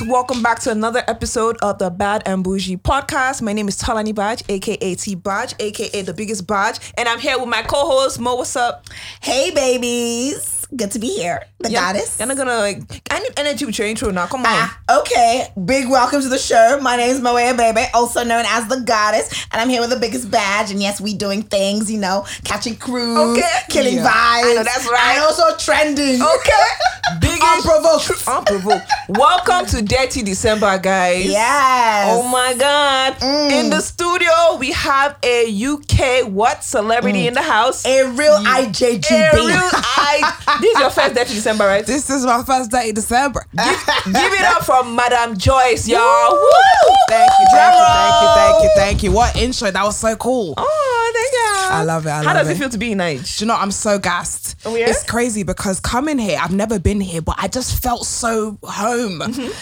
guys, welcome back to another episode of the Bad and Bougie podcast. My name is Talani Baj, aka T Baj, aka the biggest Baj, and I'm here with my co-host Mo. What's up? Hey, babies, good to be here. The goddess. And I'm gonna I need energy with your intro now. Come on. Okay, big welcome to the show. My name is Moeya Bebe, also known as the goddess, and I'm here with the biggest Baj. And yes, we doing things, you know, catching crews, killing vibes. I know that's right. And also trending. Okay. Biggest unprovoked. Welcome to Detty December, guys. Yes. Oh my God. In the studio, we have a UK celebrity in the house. A real IJGB. This is your first Detty December, right? This is my first Detty December. Give it up for Madame Joyce, y'all. Woo! Thank you. What intro? That was so cool. Oh, thank you. I love it. How does it feel to be in Nige? Do you know, I'm so gassed. Oh, yeah? It's crazy because coming here, I've never been here, but I just felt so home.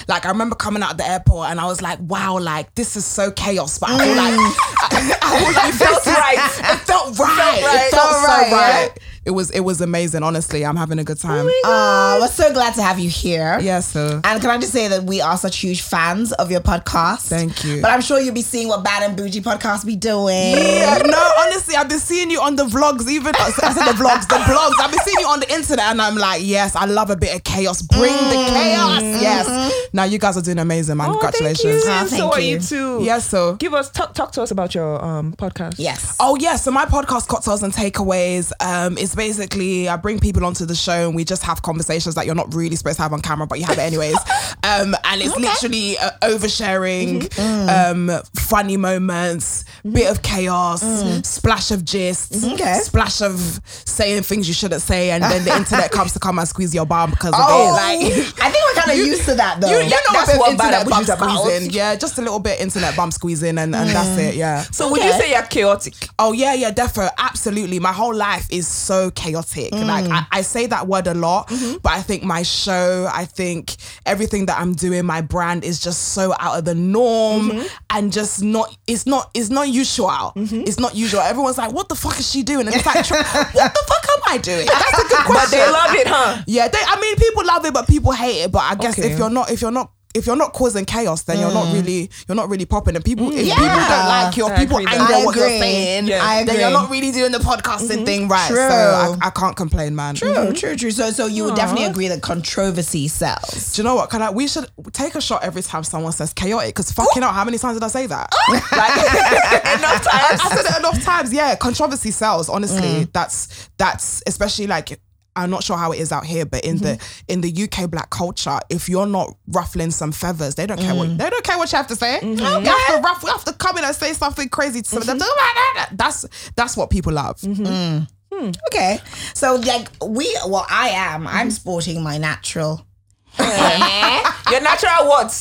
Like I remember coming out of the airport and I was like, wow, like this is so chaos, but I feel like it felt right. It was amazing. Honestly, I'm having a good time. We're so glad to have you here. Yes, sir. And can I just say that we are such huge fans of your podcast. Thank you. But I'm sure you'll be seeing what Bad and Bougie podcast be doing. Yeah. No, honestly, I've been seeing you on the vlogs. Even I said the blogs. I've been seeing you on the internet, and I'm like, yes, I love a bit of chaos. Bring the chaos. Yes. Now you guys are doing amazing, man. Congratulations. Thank you. So are you too. Yes, sir. Talk to us about your podcast. Yes. Oh yeah. So my podcast, Cocktails and Takeaways, is basically I bring people onto the show and we just have conversations that you're not really supposed to have on camera, but you have it anyways. And it's literally oversharing, funny moments, bit of chaos, splash of gist, splash of saying things you shouldn't say, and then the internet comes to come and squeeze your bum because of it. I think we're kind of used to that though. That's what internet bum squeezing. Yeah, just a little bit internet bum squeezing and that's it. Yeah. So would you say you're chaotic? Oh yeah, definitely, absolutely. My whole life is so chaotic. Like I say that word a lot, but I think my show, I think everything that I'm doing, my brand is just so out of the norm and just not. It's not usual. It's not usual. Everyone's like, "What the fuck is she doing?" And it's like, "What the fuck am I doing?" That's a good question. But they love it, huh? Yeah. I mean, people love it, but people hate it. But I guess if you're not causing chaos, then you're not really popping. And people, if people don't like you, or people anger what you're saying, then you're not really doing the podcasting thing right. True. So I can't complain, man. True. So you would definitely agree that controversy sells. Do you know what? We should take a shot every time someone says chaotic, because fucking hell, how many times did I say that? Enough times. I said it enough times. Yeah, controversy sells. Honestly, that's especially like. I'm not sure how it is out here, but in the UK black culture, if you're not ruffling some feathers, they don't care what you have to say. You have to ruffle, you have to come in and say something crazy to them. That's what people love. Okay, so like I'm sporting my natural hair. Your natural what?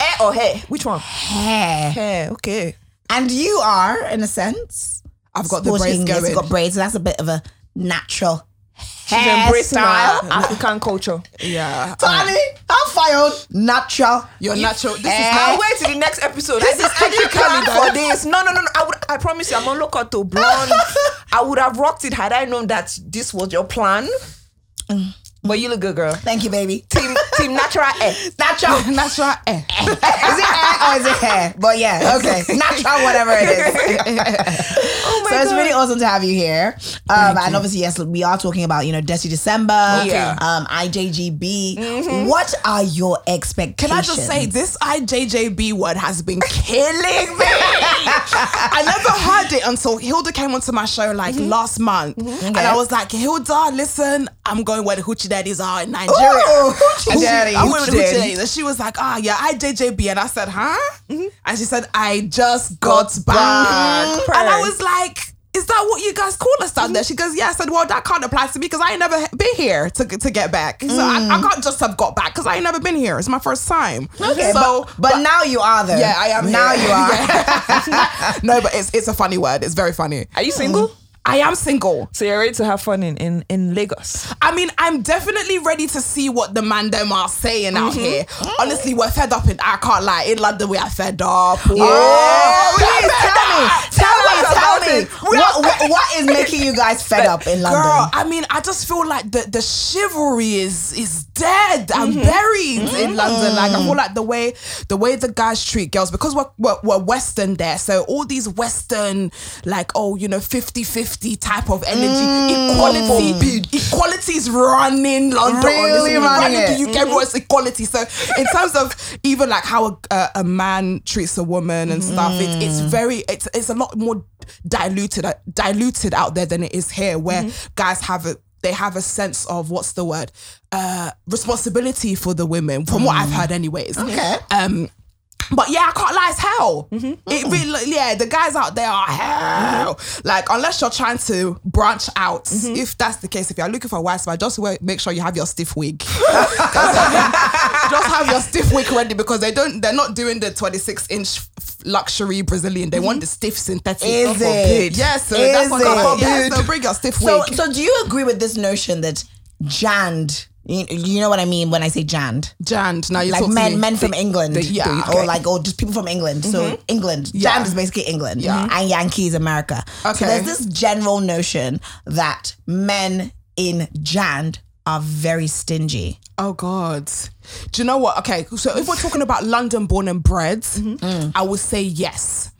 Hair or hair? Which one? Hair. Okay. And you are, in a sense, I've got sporting, the braids going. Yes, you've got braids. So that's a bit of a natural. She's embracing African culture. Yeah. Tani, I'm fired. Natural. You're natural. This is I'll wait till the next episode. This is African for this. No. I promise you, I'm on local to blonde. I would have rocked it had I known that this was your plan. But you look good, girl. Thank you, baby. Team natural hair. Natural hair. Is it hair or is it hair? But yeah, okay. Natural, whatever it is. So it's really awesome to have you here. And obviously, yes, we are talking about, you know, Detty December, IJGB. What are your expectations? Can I just say, this IJGB word has been killing me. I never heard it until Hilda came onto my show like last month. And I was like, Hilda, listen, I'm going where the hoochie daddies are in Nigeria. I went with the hoochie daddies. And she was like, IJGB. And I said, huh? And she said, I just got back. And I was like, is that what you guys call us down there? She goes, yeah. I said, well, that can't apply to me because I ain't never been here to get back. So I can't just have got back because I ain't never been here. It's my first time. Okay, so, but now you are there. Yeah, I am now here. You are. No, but it's a funny word. It's very funny. Are you single? I am single. So you're ready to have fun in Lagos? I mean, I'm definitely ready to see what the man them are saying out here. Honestly, we're fed up in, I can't lie, in London we are fed up. Yeah. Oh, please tell me. What is making you guys fed up in London? Girl, I mean, I just feel like the chivalry is dead and buried in London. Like, I feel like the way the guys treat girls, because we're Western there, so all these Western, like, 50-50 type of energy, equality is running London, really running the UK, everyone's equality. So in terms of even like how a man treats a woman and stuff, it's a lot more diluted out there than it is here, where guys have a sense of, what's the word, responsibility for the women, from what I've heard anyways. Okay. But yeah, I can't lie, it's hell. It really, the guys out there are hell. Like, unless you're trying to branch out, if that's the case, if you're looking for a wise man, just make sure you have your stiff wig. Just have your stiff wig ready, because they're not doing the 26-inch luxury Brazilian. They want the stiff synthetic. Is it? Yes, so that's what I'm saying. So bring your stiff wig. So do you agree with this notion that jand? You know what I mean when I say jand? Jand. Now you like men from England, or like, or just people from England. So England, jand is basically England, and Yankee is America. Okay. So there's this general notion that men in jand are very stingy. Oh God. Do you know what? Okay, so if we're talking about London born and bred, I would say yes.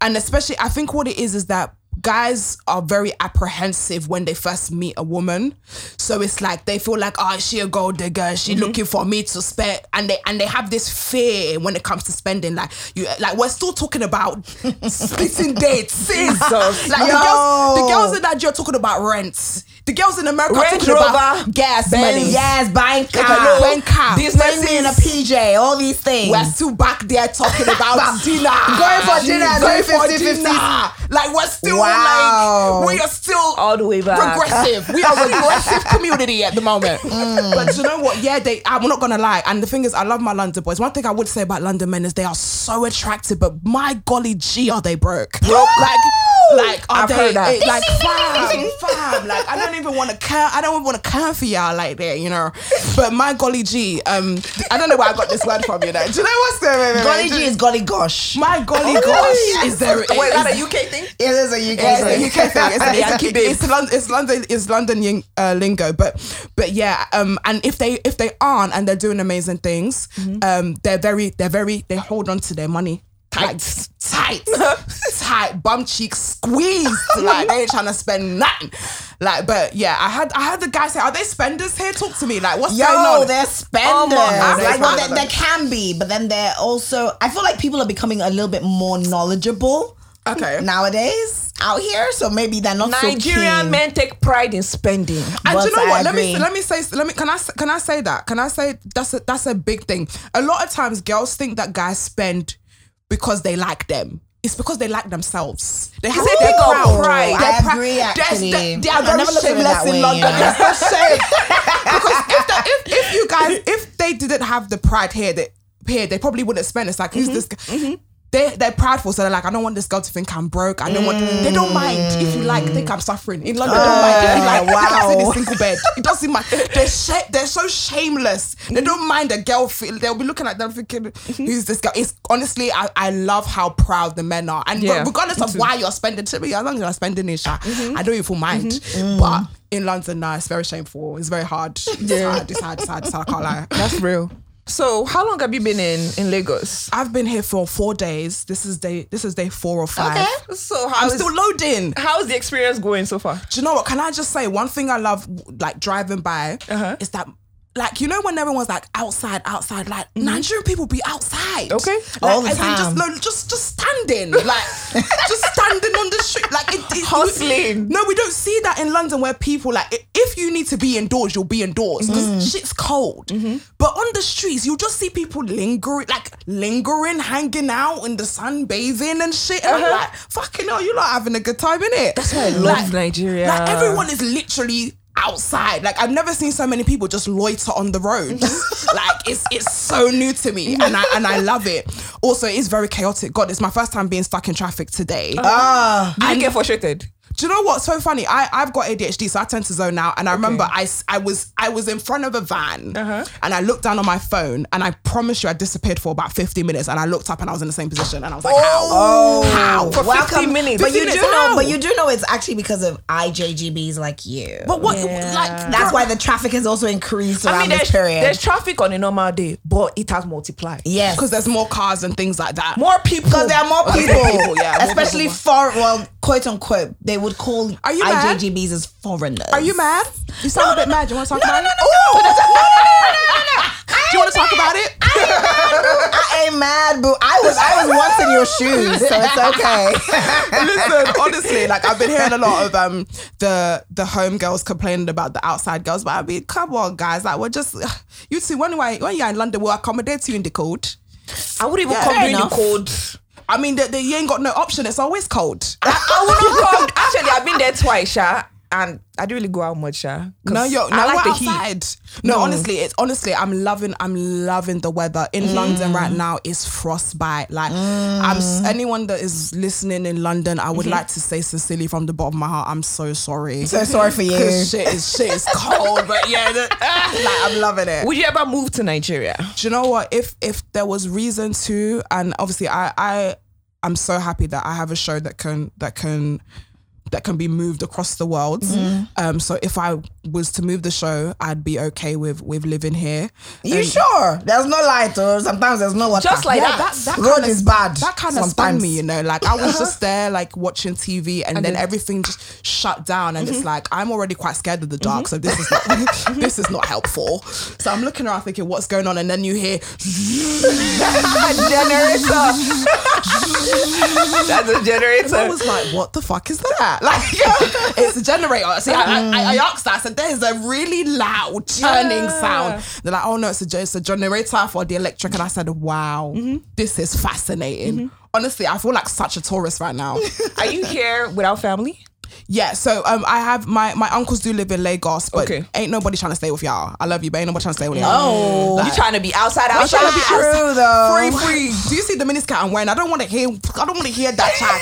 And especially, I think what it is that guys are very apprehensive when they first meet a woman. So it's like they feel like, oh, is she a gold digger? Is she looking for me to spend? And they have this fear when it comes to spending. Like, you, like, we're still talking about splitting dates, sis. Like, the girls in Nigeria are talking about rent. The girls in America are talking about gas money. Yes, buying cars. Buying cars. Business in a PJ, all these things. We're still back there talking about dinner. Going for dinner. Going for dinner. Like, we're still... Wow. Like, we are still all the way back. Regressive. We are a regressive community at the moment. But you know what? Yeah, I'm not gonna lie. And the thing is, I love my London boys. One thing I would say about London men is they are so attractive, but my golly gee, are they broke? Like, are I've they heard that. Like, fam. Like, I don't even want to care. I don't want to care for y'all like that, you know. But my golly gee, I don't know where I got this word from, you know. Do you know what's there? Golly gee is golly gosh. My golly gosh is there. Wait, is that a UK thing? It is a UK thing. It's a UK thing. It's London lingo. But yeah. And if they aren't and they're doing amazing things, they hold on to their money. Tight, bum cheeks squeezed. Like, they ain't trying to spend nothing. Like, but yeah, I had the guy say, "Are they spenders here? Talk to me. Like, what's going on?" They're spenders. They can be, but then they're also. I feel like people are becoming a little bit more knowledgeable. Okay. Nowadays, out here, so maybe they're not Nigerian men take pride in spending. And do you know what? Let me say. Can I say that? Can I say that's a big thing? A lot of times, girls think that guys spend because they like them. It's because they like themselves. They have their pride. I agree, actually. They are very shameless in London. That's the shame. Because if you guys, if they didn't have the pride here, they probably wouldn't spend. It's like, who's this guy? They're prideful, so they're like, I don't want this girl to think I'm broke. I don't want. They don't mind if you like think I'm suffering in London. They don't mind if you like wow. in a single bed. It doesn't matter. They're so shameless. They don't mind a girl. They'll be looking at them thinking, who's this girl? It's honestly, I love how proud the men are, and regardless of why you're spending, to me, as long as you're spending it, I don't even mind. But in London now, it's very shameful. It's very hard. It's hard. I can't lie. That's real. So, how long have you been in Lagos? I've been here for 4 days. This is day 4 or 5. Okay. So how I'm still loading. How is the experience going so far? Do you know what? Can I just say one thing I love, like, driving by is that, like, you know when everyone's like outside, like Nigerian people be outside. Okay. Like, all the time. Just standing. Like, just standing on the street. Like, hustling. No, we don't see that in London, where people, like, if you need to be indoors, you'll be indoors. Because shit's cold. But on the streets, you'll just see people lingering, hanging out in the sun, bathing and shit. And I'm like, fucking hell, you're not having a good time, innit? That's why I love Nigeria. Like, everyone is literally outside. Like, I've never seen so many people just loiter on the road. Like, it's so new to me, and I love it. Also, it's very chaotic. God, it's my first time being stuck in traffic today. You get frustrated? Do you know what's so funny? I've got ADHD, so I tend to zone out. And I remember I was in front of a van and I looked down on my phone, and I promise you I disappeared for about 50 minutes, and I looked up and I was in the same position, and I was like, how? For 50 minutes? But you do know it's actually because of IJGBs like you. But what? Yeah. Like, that's why the traffic has also increased around this period. There's traffic on a normal day, but it has multiplied. Yes. Because there's more cars and things like that. More people. Because there are more people. Yeah, especially foreign, well, quote unquote, they would call IJGBs as foreigners. Are you mad? You sound a bit mad. Do you want to talk about it? No. Do you want to talk about it? I ain't mad, boo. I was once in your shoes, so it's okay. Listen, honestly, like, I've been hearing a lot of the home girls complaining about the outside girls, but I mean, come on, guys, like, we're just, you two, when you're in London, we'll accommodate you in the cold. I wouldn't even come in the cold. I mean, you ain't got no option. It's always cold. I wouldn't come. Actually, I've been there twice, Sha. And I don't really go out much, yeah. I like the heat. No, honestly, I'm loving the weather in London right now. Is frostbite. Like, anyone that is listening in London, I would like to say sincerely from the bottom of my heart, I'm so sorry. So sorry for you. Shit is cold, but yeah, I'm loving it. Would you ever move to Nigeria? Do you know what? If there was reason to, and obviously, I'm so happy that I have a show that can be moved across the world. Mm-hmm. So if I was to move the show, I'd be okay with living here. You sure? There's no light, or sometimes there's no water. Just like that road is bad. That kind of spun me, you know. Like, I was just there, like, watching TV, and then everything just shut down, and it's like, I'm already quite scared of the dark, so this is not helpful. So I'm looking around thinking, what's going on? And then you hear generator. That's a generator. And I was like, what the fuck is that? Like, it's a generator. See, I asked that. I said, there's a really loud churning sound. They're like, oh no, it's a generator for the electric. And I said, wow, this is fascinating. Honestly, I feel like such a tourist right now. Are you here without family? Yeah, so I have my uncles do live in Lagos, but ain't nobody trying to stay with y'all. I love you, but ain't nobody trying to stay with y'all. No, like, you trying to be outside. Trying to be outside. True, though. Free. Do you see the miniskirt I'm wearing? I don't want to hear that chat.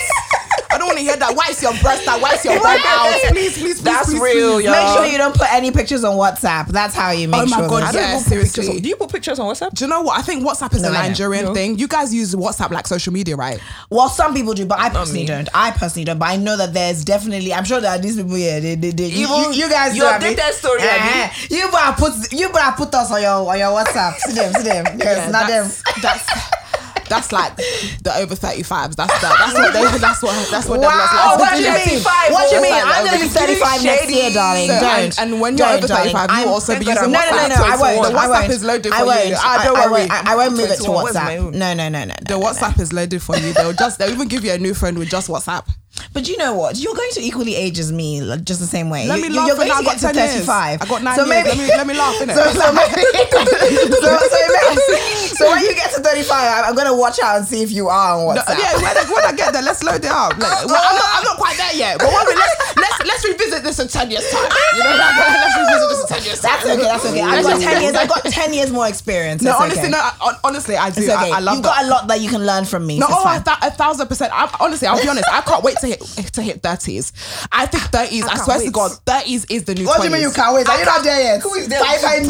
I don't want to hear that. Why is your breast out? Why is your breast out? Please. That's real, y'all. Make sure you don't put any pictures on WhatsApp. That's how you make sure. Oh my God, seriously. Do you put pictures on WhatsApp? Do you know what? I think WhatsApp is a Nigerian thing. You guys use WhatsApp like social media, right? Well, some people do, but I personally don't. But I know that there's definitely, I'm sure that these people, yeah, they you guys, you update their story. You better put us on your WhatsApp. See them. Yes, not them. That's like the over 35s. That's what wow, what do you mean? What do you mean? I'm going to be 35 next year, darling. So, don't. And when you're over 35, you will also be using WhatsApp. No, I won't. The WhatsApp is loaded for you. Don't worry. I won't move it to WhatsApp. No. The WhatsApp is loaded for you. They'll even give you a new friend with just WhatsApp. But you know what? You're going to equally age as me, like, just the same way. Let me laugh. You're going to get to 35. I got 9 years. Maybe, let me laugh, innit? So when you get to 35, I'm going to watch out and see if you are on WhatsApp. No, yeah, when I get there, let's load it up. Like, well, I'm not quite there yet. But let's revisit this in 10 years' time. You know, let's revisit this in 10 years' time. That's okay. I've got 10 years more experience. No, honestly, I do. Okay. I love it. You've got a lot that you can learn from me. No, 1,000%. Honestly, I'll be honest. I can't wait to hit 30s. I think 30s, I swear to God, 30s is the new 20s. What do you mean you can't wait? Are you not there yet? Who is there? Yeah,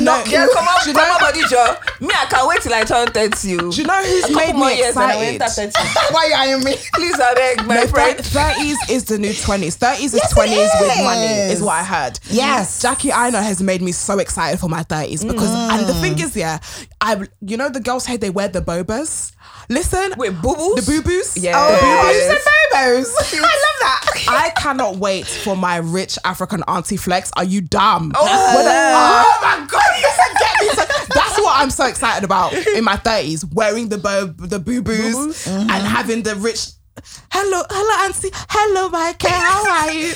come on, Badijo. Me, I can't wait till I turn 30. Do you know who's made me excited? Why are you me? Please, I beg, my friend. 30s is the new 20s. 30s is 20s with money, is what I heard. Yes. Jackie Aina has made me so excited for my 30s because, and the thing is, you know the girls say they wear the bobas? Listen. Wait, boo-boos? The boo-boos? Yeah. Oh, you said bobos. I love that. I cannot wait for my rich African auntie flex. Are you dumb? Oh my God, you said get me to... That's what I'm so excited about in my 30s. Wearing the boo-boos and having the rich... Hello, auntie. Hello, Michael. How are you?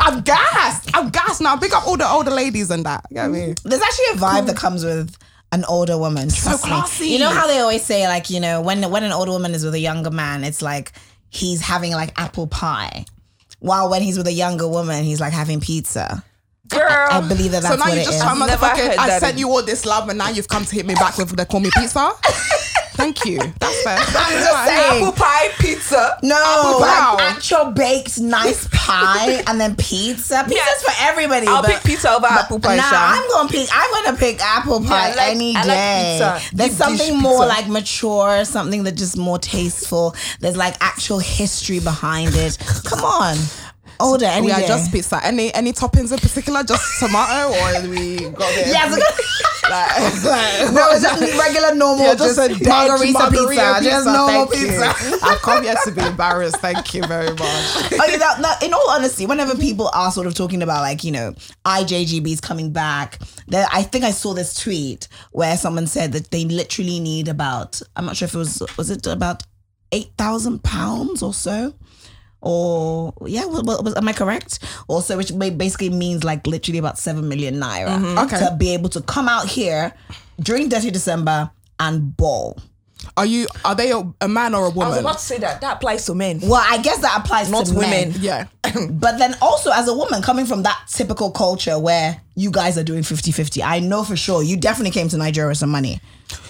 I'm gassed now. Pick up all the older ladies and that. You know what I mean? There's actually a vibe that comes with... an older woman, so classy. You know how they always say, like, you know, when an older woman is with a younger man, it's like he's having like apple pie, while when he's with a younger woman, he's like having pizza. Girl, I believe that's what it is. So now you just try, motherfucker. I sent you all this love, and now you've come to hit me back with the call me pizza. Thank you. That's fair. I'm just saying. Apple pie, pizza. No, like actual baked nice pie and then pizza. Pizza's for everybody. I'll pick pizza over apple pie. Nah, I'm gonna pick apple pie any day. Like pizza. There's something more like mature, something that's just more tasteful. There's like actual history behind it. Come on. Older, any day. Just pizza. Any toppings in particular? Just tomato, or we got it? Yes. Like, no, it's just regular, normal, just a margarita pizza. Just normal pizza. I've come here to be embarrassed. Thank you very much. Okay, in all honesty, whenever people are sort of talking about like, you know, IJGB's coming back, I think I saw this tweet where someone said that they literally need about, I'm not sure if it was it about £8,000 or so? Or am I correct? Also, which basically means like literally about 7 million naira to be able to come out here during Detty December and ball. Are they a man or a woman? I was about to say that applies to men. Well, I guess that applies to women. Men. Yeah. But then also as a woman coming from that typical culture where you guys are doing 50-50, I know for sure you definitely came to Nigeria with some money.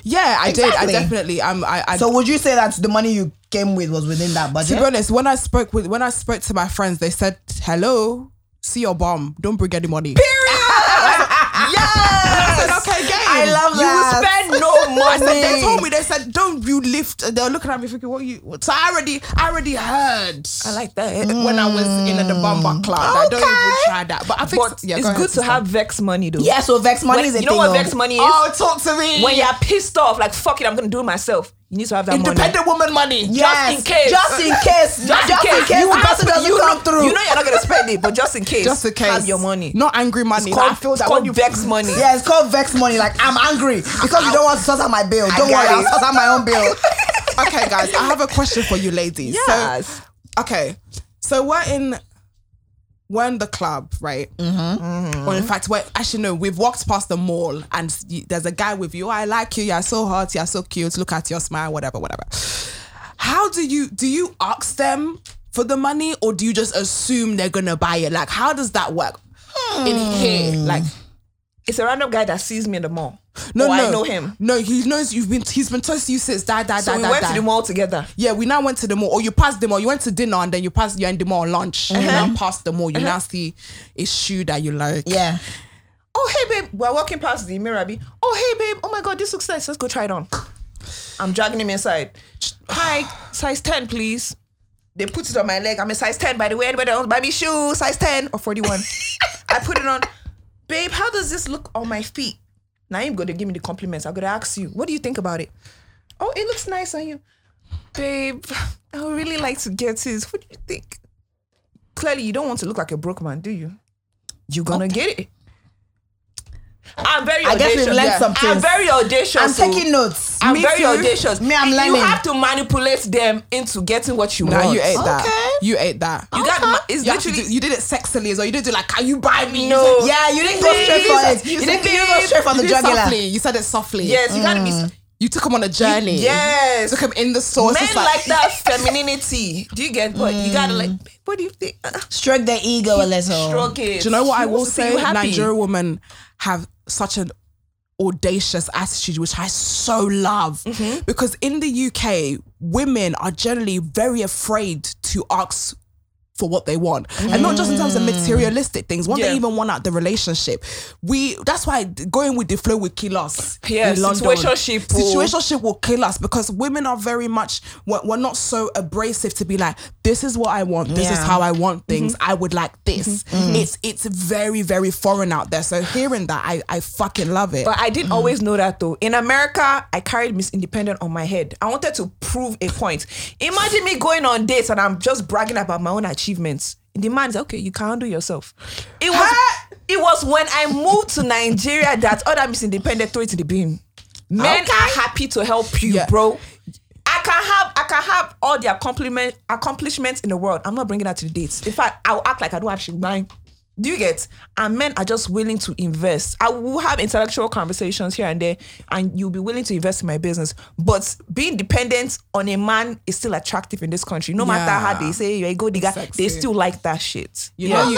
Yeah, I did. I definitely. So would you say that the money you came with was within that budget? To be honest, when I spoke to my friends, they said, "Hello, see your bomb. Don't bring any money." Period. Yes. Okay, game. I love that. You will spend no money. They told me. They said, "Don't you lift?" They're looking at me thinking, "What you?" So I already heard. I like that when I was in the Bamba cloud. Okay. I don't even try that. But I think it's good to have Vex money though. Yeah, so Vex money is a thing. You know what Vex money is? Oh, talk to me. When you're pissed off, like fuck it, I'm gonna do it myself. You need to have that independent woman money. Yes. Just in case. You know, you know you're not going to spend it, but just in case. Just in case. Have your money. Not angry money. It's called, Vex money. Yeah, it's called Vex money. Like, I'm angry because you don't want to sort out my bill. Don't worry, I'll sort out my own bill. Okay, guys, I have a question for you ladies. Yes. So we're in the club, right? Mm-hmm. Or in fact, we've walked past the mall and there's a guy with you. I like you. You're so hot. You're so cute. Look at your smile. Whatever. How do you ask them for the money, or do you just assume they're gonna buy it? Like, how does that work in here? Like, it's a random guy that sees me in the mall. No, I know him. No, he knows you've been. He's been talking to you since we went to the mall together. Yeah, we now went to the mall, or you passed the mall. You went to dinner and then you're in the mall lunch. Mm-hmm. You now passed the mall. You now see a shoe that you like. Yeah. Oh hey babe, we're walking past the mirror. Oh hey babe, oh my god, this looks nice. Let's go try it on. I'm dragging him inside. Hi, size 10, please. They put it on my leg. I'm a size 10. By the way, anybody else buy me shoe size 10 or 41? I put it on. Babe, how does this look on my feet? Now you're going to give me the compliments. I'm going to ask you, what do you think about it? Oh, it looks nice on you. Babe, I would really like to get this. What do you think? Clearly, you don't want to look like a broke man, do you? You're going to get it. I'm very audacious. I guess we've learned something. I'm very audacious. I'm taking notes. I'm very audacious. Me, I'm learning. You have to manipulate them into getting what you want. You ate that. You did it sexily as well. You didn't do like, can you buy me? No. Yeah, you didn't go straight for it. You didn't go straight for the jugular. You said it softly. Yes, you gotta be. You took him on a journey. Yes. You took him in the source. Men like that femininity. Do you get what? You gotta like, what do you think? Stroke their ego a little. Stroke it. Do you know what I will say? Nigerian women have such an audacious attitude, which I so love, because in the UK, women are generally very afraid to ask for what they want, and not just in terms of materialistic things. They even want out the relationship. That's why going with the flow with Quilox. Yeah, situationship will kill us, because women are very much, we're not so abrasive to be like, this is what I want. This is how I want things. I would like this. It's very, very foreign out there. So hearing that, I fucking love it. But I didn't always know that though. In America, I carried Miss Independent on my head. I wanted to prove a point. Imagine me going on dates and I'm just bragging about my own achievements. The man's okay, you can't do yourself. It was when I moved to Nigeria that other Miss Independent threw it in the bin. Men are happy to help you, bro. I can have all the accomplishments in the world. I'm not bringing that to the dates. In fact, I'll act like I don't actually mind. Do you get? And men are just willing to invest. I will have intellectual conversations here and there, and you'll be willing to invest in my business. But being dependent on a man is still attractive in this country. No matter how they say you're a good digger, they still like that shit. You know,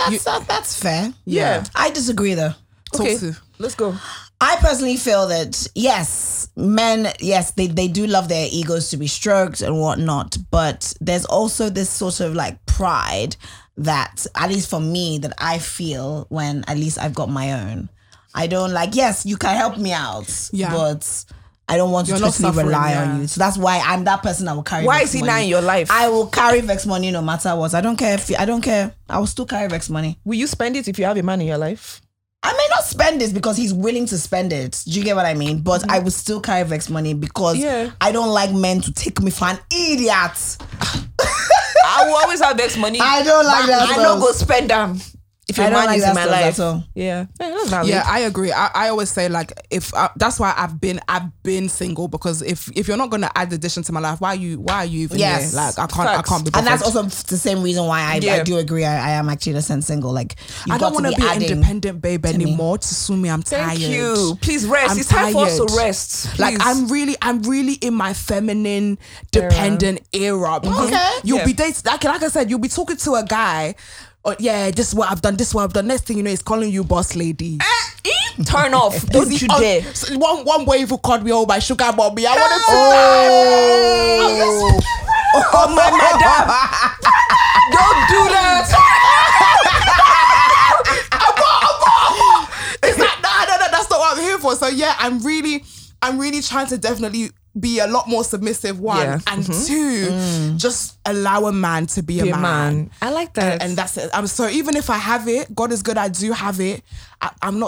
that's fair. Yeah. I disagree though. Okay, let's go. I personally feel that, yes, men, yes, they do love their egos to be stroked and whatnot, but there's also this sort of like pride that, at least for me, that I feel when at least I've got my own. I don't like, yes, you can help me out, yeah, but I don't want to totally rely on you. So that's why I'm that person that will carry. Why is he now in your life? I will carry Vex money no matter what. I don't care if you, I don't care. I will still carry Vex money. Will you spend it if you have a man in your life? I may not spend it because he's willing to spend it. Do you get what I mean? But I will still carry Vex money because I don't like men to take me for an idiot. I will always have Vex money. I don't like that. I don't go spend them. If your man is in my life, yeah, I agree. I always say, like, if that's why I've been single, because if you're not gonna add addition to my life, why are you even here? Like, I can't be perfect. And that's also the same reason why I do agree. I am actually the sense single. Like, I don't want to be an independent babe anymore. Tsumi, I'm tired. Thank you. Please rest. It's time for us to rest. Please. Like, I'm really in my feminine dependent era. Okay. You'll be dating. Like I said, you'll be talking to a guy. Oh, yeah, this is what I've done, next thing you know, he's calling you boss lady. Turn off. Don't you dare. One wave who called me all my sugar mommy. I want to survive. Oh my madam. Don't do that. I'm it's like, no, that's not what I'm here for. So yeah, I'm really trying to definitely be a lot more submissive, one, and two, just allow a man to be a man. I like that, and that's it. So even if I have it, God is good, I do have it. I'm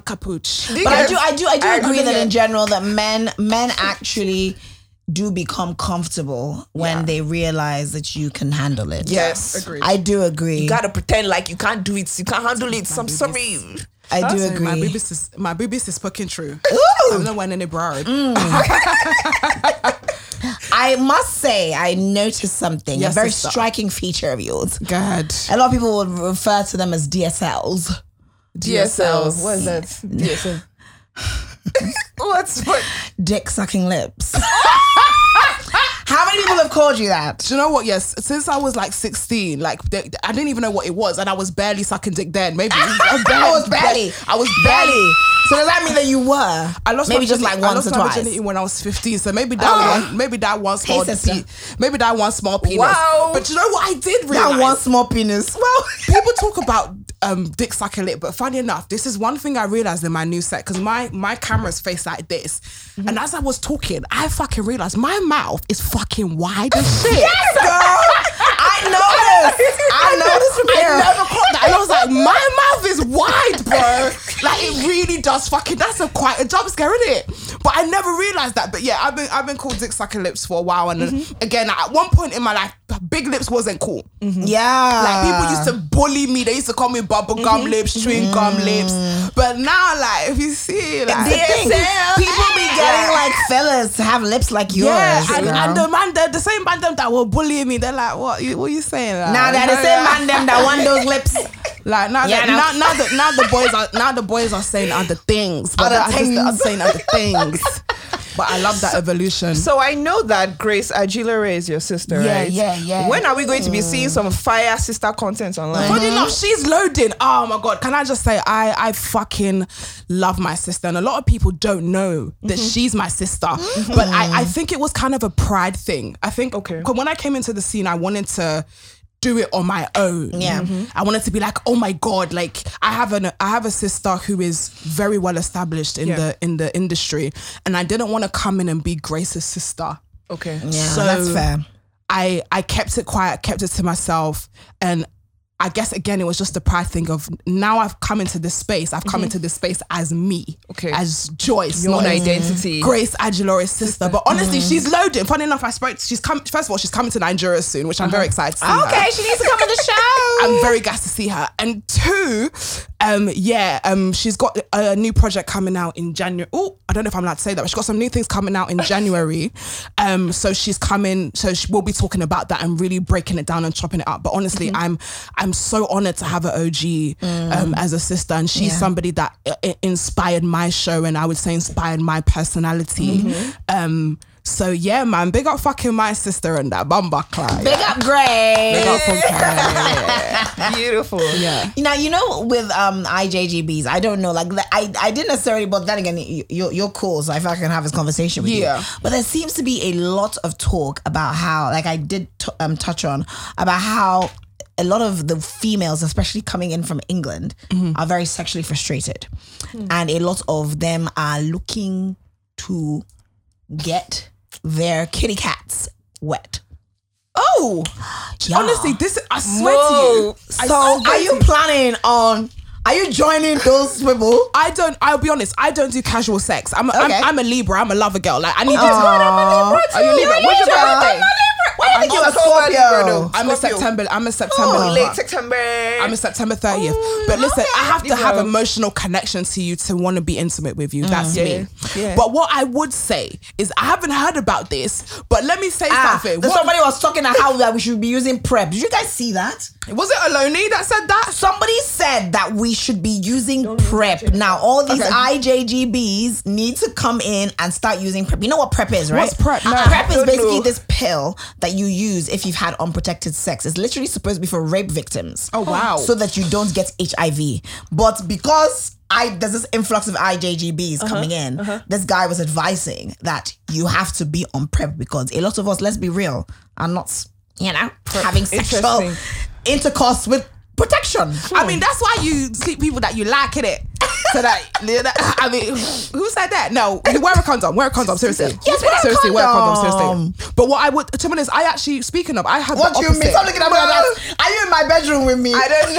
kaput. But I do agree that in general that men actually do become comfortable when they realize that you can handle it. Yes, agreed. I do agree. You gotta pretend like you can't do it, you can't handle it. So I'm sorry. I do agree. My boobies is spoken true. I'm not wearing any bra. I must say, I noticed something, a very striking feature of yours. God. A lot of people would refer to them as DSLs. DSLs. What is that? DSL. What? Dick sucking lips. How many people have called you that? Do you know what? Yes, since I was like 16, like I didn't even know what it was, and I was barely sucking dick then. Maybe I was barely. So does that mean that you were? I lost maybe just like once or twice. I lost my virginity when I was 15. So maybe that one small penis. Wow. But you know what? I did realize that one small penis. Well, people talk about dick sucking lip, but funny enough, this is one thing I realized in my new set, because my camera's face like this, and as I was talking, I fucking realized my mouth is fucking wide as shit. Yes, girl. I noticed from here. I never caught that. And I was like, my mouth is wide, bro. Like, it really does fucking, that's quite a jump scare, isn't it? But I never realized that. But yeah, I've been called dick sucker lips for a while. And again, at one point in my life, big lips wasn't cool. Yeah. Like, people used to bully me. They used to call me bubblegum lips, chewing gum lips. But now, like, if you see, like, DSL, people be getting like fellas to have lips like yours. Yeah, and the same man them that were bullying me, they're like, what are you saying? Like, now they're the same man them that want those lips. Like, now the boys are saying other things. But I'm saying other things. But I love that evolution. So I know that Grace Ajilore is your sister, right? Yeah. When are we going to be seeing some fire sister content online? Funny enough, she's loading. Oh my God. Can I just say, I fucking love my sister. And a lot of people don't know that she's my sister. But I think it was kind of a pride thing. I think when I came into the scene, I wanted to do it on my own. Yeah. I wanted to be like, oh my God, like I have a sister who is very well established in the industry, and I didn't want to come in and be Grace's sister. Okay. Yeah, so that's fair. I kept it quiet, kept it to myself, and I guess again it was just the pride thing of, now I've come into this space. I've come into this space as me, as Joyce, your identity, Grace Ajilore's sister. But honestly, she's loaded. Funny enough, First of all, she's coming to Nigeria soon, which I'm very excited to see. Okay, she needs to come on the show. I'm very gassed to see her. And two, she's got a new project coming out in January. Oh, I don't know if I'm allowed to say that, but she's got some new things coming out in January. So she's coming. So we'll be talking about that and really breaking it down and chopping it up. But honestly, I'm so honored to have an OG as a sister, and she's somebody that inspired my show, and I would say inspired my personality. So yeah, man, big up fucking my sister and that bamba class. Big up Grace. Big up from Claire. Beautiful. Yeah. Now, you know, with IJGBs, I don't know, like I didn't necessarily, but then again, you're cool, so I feel like I can have this conversation with you. But there seems to be a lot of talk about how, like I did touch on, about how a lot of the females, especially coming in from England, are very sexually frustrated. Mm. And a lot of them are looking to get their kitty cats wet. Oh! Yeah. Honestly, this, I swear to you. So are you planning on... Are you joining those people? I'll be honest, I don't do casual sex. I'm a Libra, I'm a lover girl. Like I need to... I'm a Libra too. Are you Libra? What's your birthday? I'm a September 30th. But listen, I have to have emotional connection to you to want to be intimate with you. That's me. Yeah. But what I would say is, I haven't heard about this, but let me say something. Somebody was talking about how that we should be using PrEP. Did you guys see that? Was it Aloni that said that? Somebody said that we should be using PrEP. Now, all these IJGBs need to come in and start using PrEP. You know what PrEP is, right? What's PrEP? No, PrEP is basically this pill that you use if you've had unprotected sex. It's literally supposed to be for rape victims. Oh, wow. So that you don't get HIV. But because there's this influx of IJGBs coming in, this guy was advising that you have to be on PrEP because a lot of us, let's be real, are not, you know, having sexual intercourse with protection. I mean, that's why you see people that you like, innit? So that, I mean, who said that? No, wear a condom, seriously. Yes, wear a condom, seriously. But what I would, to be honest, I actually, speaking of, I had what the opposite. What do you mean? Stop looking at me like that. Are you in my bedroom with me? I don't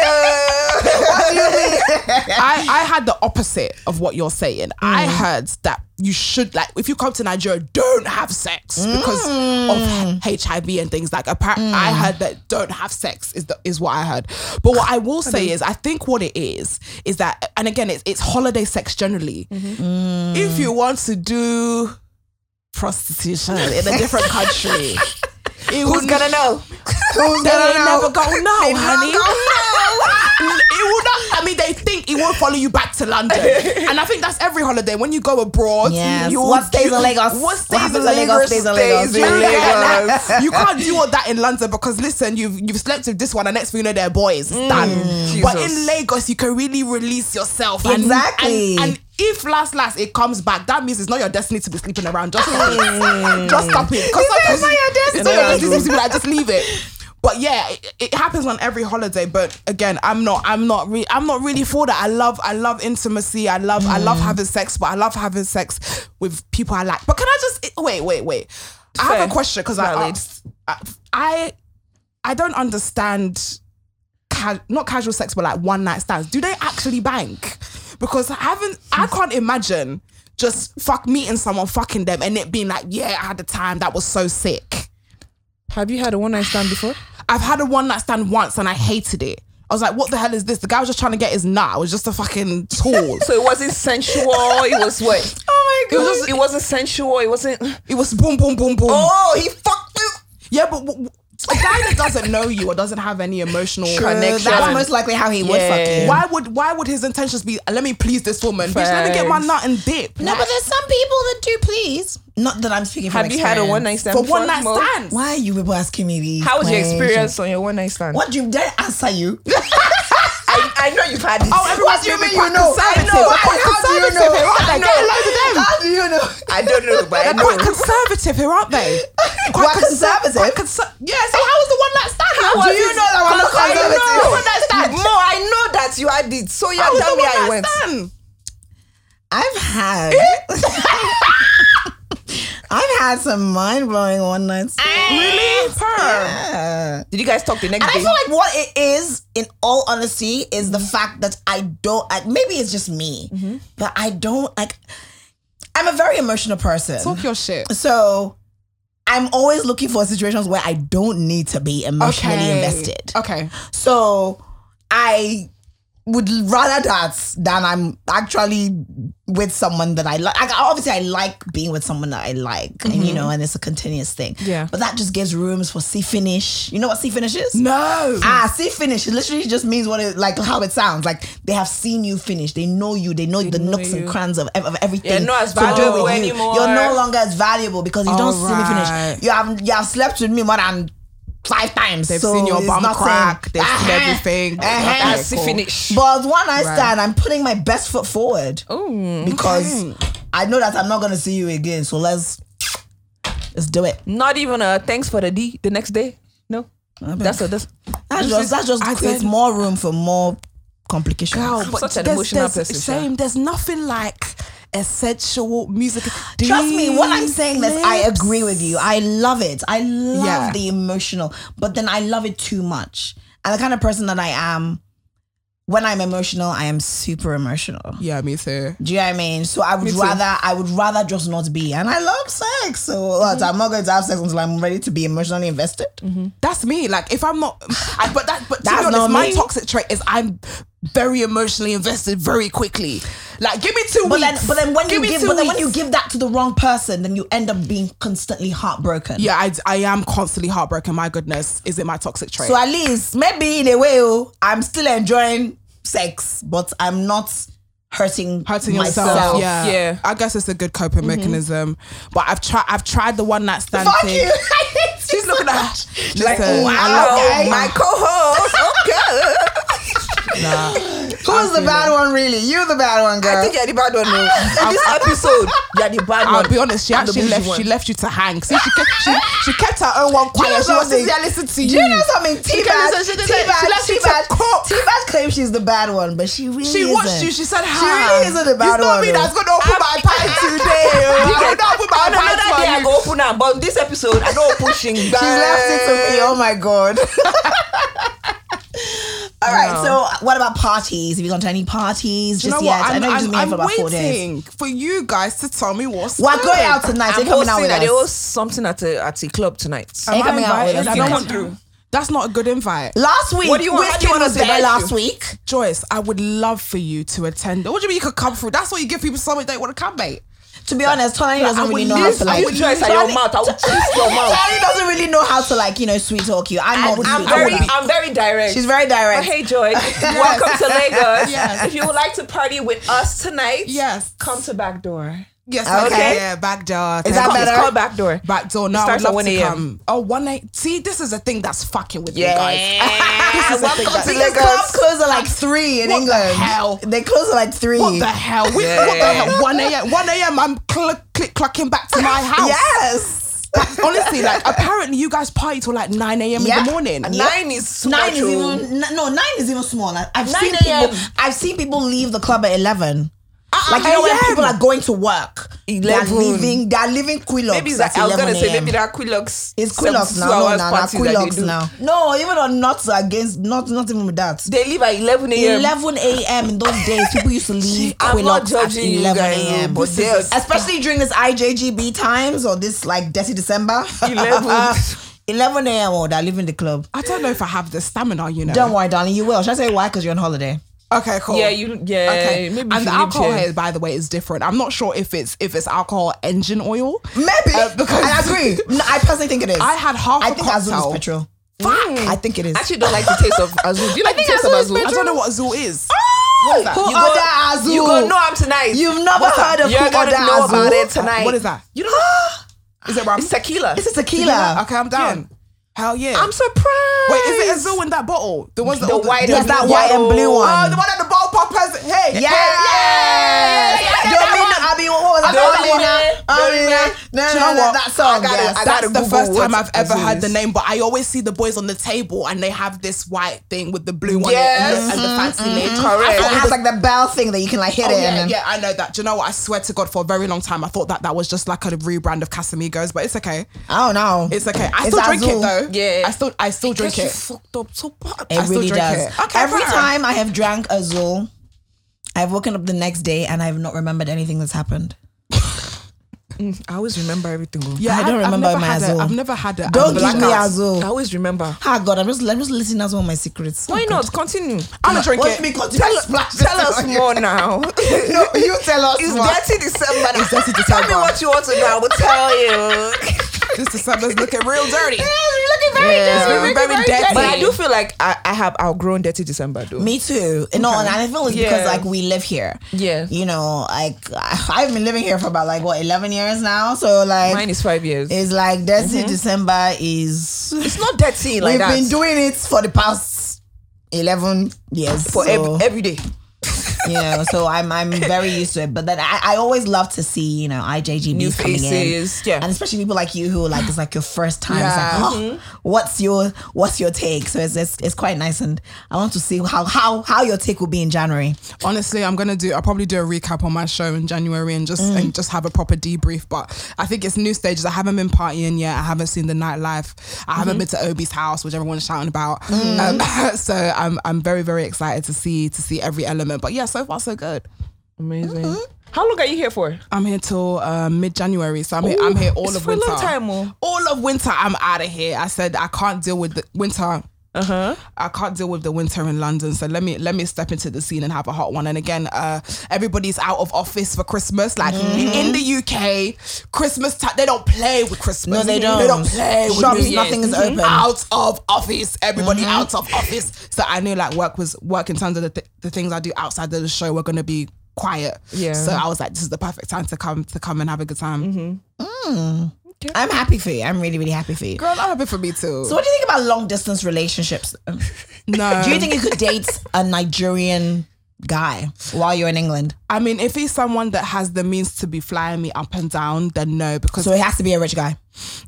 know. What do you mean? I had the opposite of what you're saying. I heard that you should, like, if you come to Nigeria, don't have sex because of HIV and things. Like, I heard that don't have sex is what I heard. But what I will say is, I think what it is that, and again, it's holiday sex generally. If you want to do prostitution in a different country, who's gonna know? Who's gonna know? Never gonna know, honey. It will not. I mean, they think it won't follow you back to London, and I think that's every holiday when you go abroad. Yes. What stays in Lagos? What stays in Lagos stays in Lagos. You can't do all that in London because listen, you've slept with this one, and next thing you know, they're boys. But in Lagos, you can really release yourself. Exactly. And if last it comes back, that means it's not your destiny to be sleeping around. Just stop it. Just stop it. Because it's not your destiny. It's not your destiny to be like, just leave it. But yeah, it happens on every holiday. But again, I'm not really for that. I love intimacy. I love having sex, but I love having sex with people I like. But can I just wait? I have a question because I don't understand not casual sex, but like one night stands. Do they actually bank? Because I can't imagine just meeting someone, fucking them, and it being like, yeah, I had the time that was so sick. Have you had a one night stand before? I've had a one night stand once and I hated it. I was like, what the hell is this? The guy was just trying to get his nut. It was just a fucking tool. So it wasn't sensual. It was what? Oh my God. It wasn't sensual. It was boom, boom, boom, boom. Oh, he fucked you. Yeah, but a guy that doesn't know you or doesn't have any emotional connection. That's most likely how he would fuck you. Why would his intentions be, let me please this woman? Bitch, let me get my nut and dip. No, but there's some people that do please. Not that I'm speaking from experience. Have you had a one night stand? For one night stand? Why are you people asking me these questions? How was your experience on your one night stand? What do you dare answer you? I know you've had this. Oh, what do you mean you know? I know. How do you know? How do you know? I don't know, but I know. They're quite conservative here, aren't they? Quite conservative? Yeah, so how was the one night stand? How do you know that one was conservative? I know one night stand. No, I know that you had it. So yeah, tell me I went. I've had... I've had some mind-blowing one night stands. Really? Yeah. Did you guys talk the next day? I feel like what it is, in all honesty, is the fact that maybe it's just me, but I don't, like, I'm a very emotional person. Talk your shit. So I'm always looking for situations where I don't need to be emotionally invested. Okay. So I would rather that than I'm actually with someone that I like. Obviously, I like being with someone that I like, mm-hmm. and, you know, and it's a continuous thing. Yeah. But that just gives rooms for C-finish. You know what C-finish is? No. C-finish literally just means what it, like how it sounds. Like they have seen you finish. They know you. They know the nooks and crowns of everything. You're not as valuable anymore. You're no longer as valuable because you don't see me finish. You have slept with me more than 5 times. They've seen your bum crack. They've seen everything. That's the finish. But one night stand, I'm putting my best foot forward. Ooh, because I know that I'm not going to see you again. So let's do it. Not even a thanks for the D the next day. No. That just creates more room for more complications. Girl, but such an emotional person. Same. There's nothing like essential music. Trust me, what I'm saying is I agree with you. I love it. I love the emotional, but then I love it too much. And the kind of person that I am, when I'm emotional, I am super emotional. Yeah, me too. Do you know what I mean? So I would rather just not be. And I love sex, so I'm not going to have sex until I'm ready to be emotionally invested. Mm-hmm. That's me. Like if I'm not, but that's to be honest, my toxic trait is I'm very emotionally invested very quickly. Like give me 2 weeks. But then when you give that to the wrong person, then you end up being constantly heartbroken. Yeah, I am constantly heartbroken. My goodness, is it my toxic trait? So at least maybe in a way, I'm still enjoying sex, but I'm not hurting myself. Yeah. I guess it's a good coping mechanism. But I've tried the one night stand. Fuck you. She's looking at her. She's like, wow, my co-host. Okay. Nah, who's the bad one really? You're the bad one, girl. I think you're the bad one. In this episode, you're the bad one. I'll be honest, she actually left you to hang. See, she kept her own one quiet. She wasn't there listening to you. Do you know something? T-Bad claims she's the bad one, but she really isn't. She watched you, she said, she really isn't the bad one. It's not me that's going to open my pie today. I'm going to open my pie today. I go open her, but this episode, I don't open shing. She left it to me. Oh my God. All right, so what about parties? Have you gone to any parties just yet? I'm waiting for you guys to tell me what's going on. We're going out tonight. They're coming out with us. There was something at a club tonight. They're coming out with us. I don't want to. That's not a good invite. Last week, Whiskey was there last week. Joyce, I would love for you to attend. What do you mean you could come through? That's what you give people something they want to come, mate. To be honest, Talani doesn't really know how to like. I would Joyce at your mouth. I would kiss your mouth. Talani doesn't really know how to like, you know, sweet talk you. I'm very direct. She's very direct. But hey, Joyce, welcome to Lagos. Yes. If you would like to party with us tonight, yes, come to Back Door. Yes, okay. Yeah, Back Door. Is that better? It's called Back Door. Back Door. No, I'd love to come. Oh, 1 night. See, this is a thing that's fucking with you guys. This is welcome to Lagos. Clubs close at like 3 in England. What the hell? They close at like 3. What the hell? What the hell? 1 a.m. 1 a.m. I'm clucking back to my house. Yes. Honestly, like apparently you guys party till like 9 a.m. in the morning. 9 is even smaller. I've seen people leave the club at 11. Like you know when people are going to work, they're leaving Quilox. Maybe that I was gonna say maybe that Quilox. It's Quilox now. Quilox now. No, even on not even with that. They leave at 11 a.m. 11 a.m. in those days, people used to leave Quilox at 11 a.m. But especially during this IJGB times or this like Detty December. 11 a.m. or they're leaving the club. I don't know if I have the stamina, you know. Don't worry, darling, you will. Should I say why? Because you're on holiday. Okay, cool. Yeah. Okay. Maybe and the alcohol here, by the way, is different. I'm not sure if it's alcohol engine oil. Maybe. Because I agree. No, I personally think it is. I had half a cocktail. I think Azul is petrol. Fuck. I think it is. I actually don't like the taste of Azul. Do you like the taste of Azul? I don't know what Azul is. What is that? Who ordered Azul? You're going to know I'm tonight. You've never heard of who ordered Azul. You're going to know about it tonight. What is that? You don't know. Is it rum? It's tequila. It's a tequila. Okay, I'm down. Hell yeah. I'm surprised. Wait, is it Azul in that bottle? The ones that the white and blue one. Oh, the one at the bottle poppers. Hey, yeah. Domina, that song. That's the first time I've ever heard the name, but I always see the boys on the table and they have this white thing with the blue one and the fancy name. Correct. It has like the bell thing that you can like hit it. Yeah, I know that. Do you know what? I swear to God, for a very long time, I thought that was just like a rebrand of Casamigos, but it's okay. Oh no, it's okay. I still drink it though. Yeah, I still drink it. Fucked up so bad. It really does. Every time I have drank Azul, I've woken up the next day and I've not remembered anything that's happened. I always remember everything. Yeah, I don't remember my Azul. I've never had a don't give me Azul. I always remember. Ah, God, I'm just listening as one of my secrets. Why not? Continue. I'll drink it. Me continue. Tell us more now. No, you tell us more. It's Detty December. It's Detty December. Tell me what you want to know. I will tell you. This December's looking real dirty. It's very dirty. But I do feel like I have outgrown Detty December though. Me too. Okay. No, and I feel it's because like we live here. Yeah. You know, like I've been living here for about like what 11 years now. So like mine is 5 years. It's like Detty December is. It's not dirty like that. We've been doing it for the past 11 years. For every day. You know, so I'm very used to it. But then I always love to see, you know, IJGB coming in, yeah. And especially people like you who like it's like your first time. Yeah. It's like, what's your take? So it's quite nice, and I want to see how your take will be in January. Honestly, I'll probably do a recap on my show in January and just have a proper debrief. But I think it's new stages. I haven't been partying yet. I haven't seen the nightlife. I haven't been to Obi's house, which everyone's shouting about. So I'm very very excited to see every element. But yeah. So far so good. Amazing. How long are you here for? I'm here till mid-January. So I'm here all of winter. It's for a long time. All of winter I'm out of here. I said I can't deal with the winter. I can't deal with the winter in London, so let me step into the scene and have a hot one. And again, everybody's out of office for Christmas. Like in the UK, Christmas time they don't play with Christmas. No, they don't. They don't play with shops. Nothing is open. Out of office, everybody out of office. So I knew like work in terms of the things I do outside of the show were gonna be quiet. Yeah. So I was like, this is the perfect time to come and have a good time. Yeah. I'm happy for you. I'm really, really happy for you. Girl, I'm happy for me too. So what do you think about long distance relationships? No. Do you think you could date a Nigerian guy while you're in England? I mean, if he's someone that has the means to be flying me up and down, then no. So it has to be a rich guy.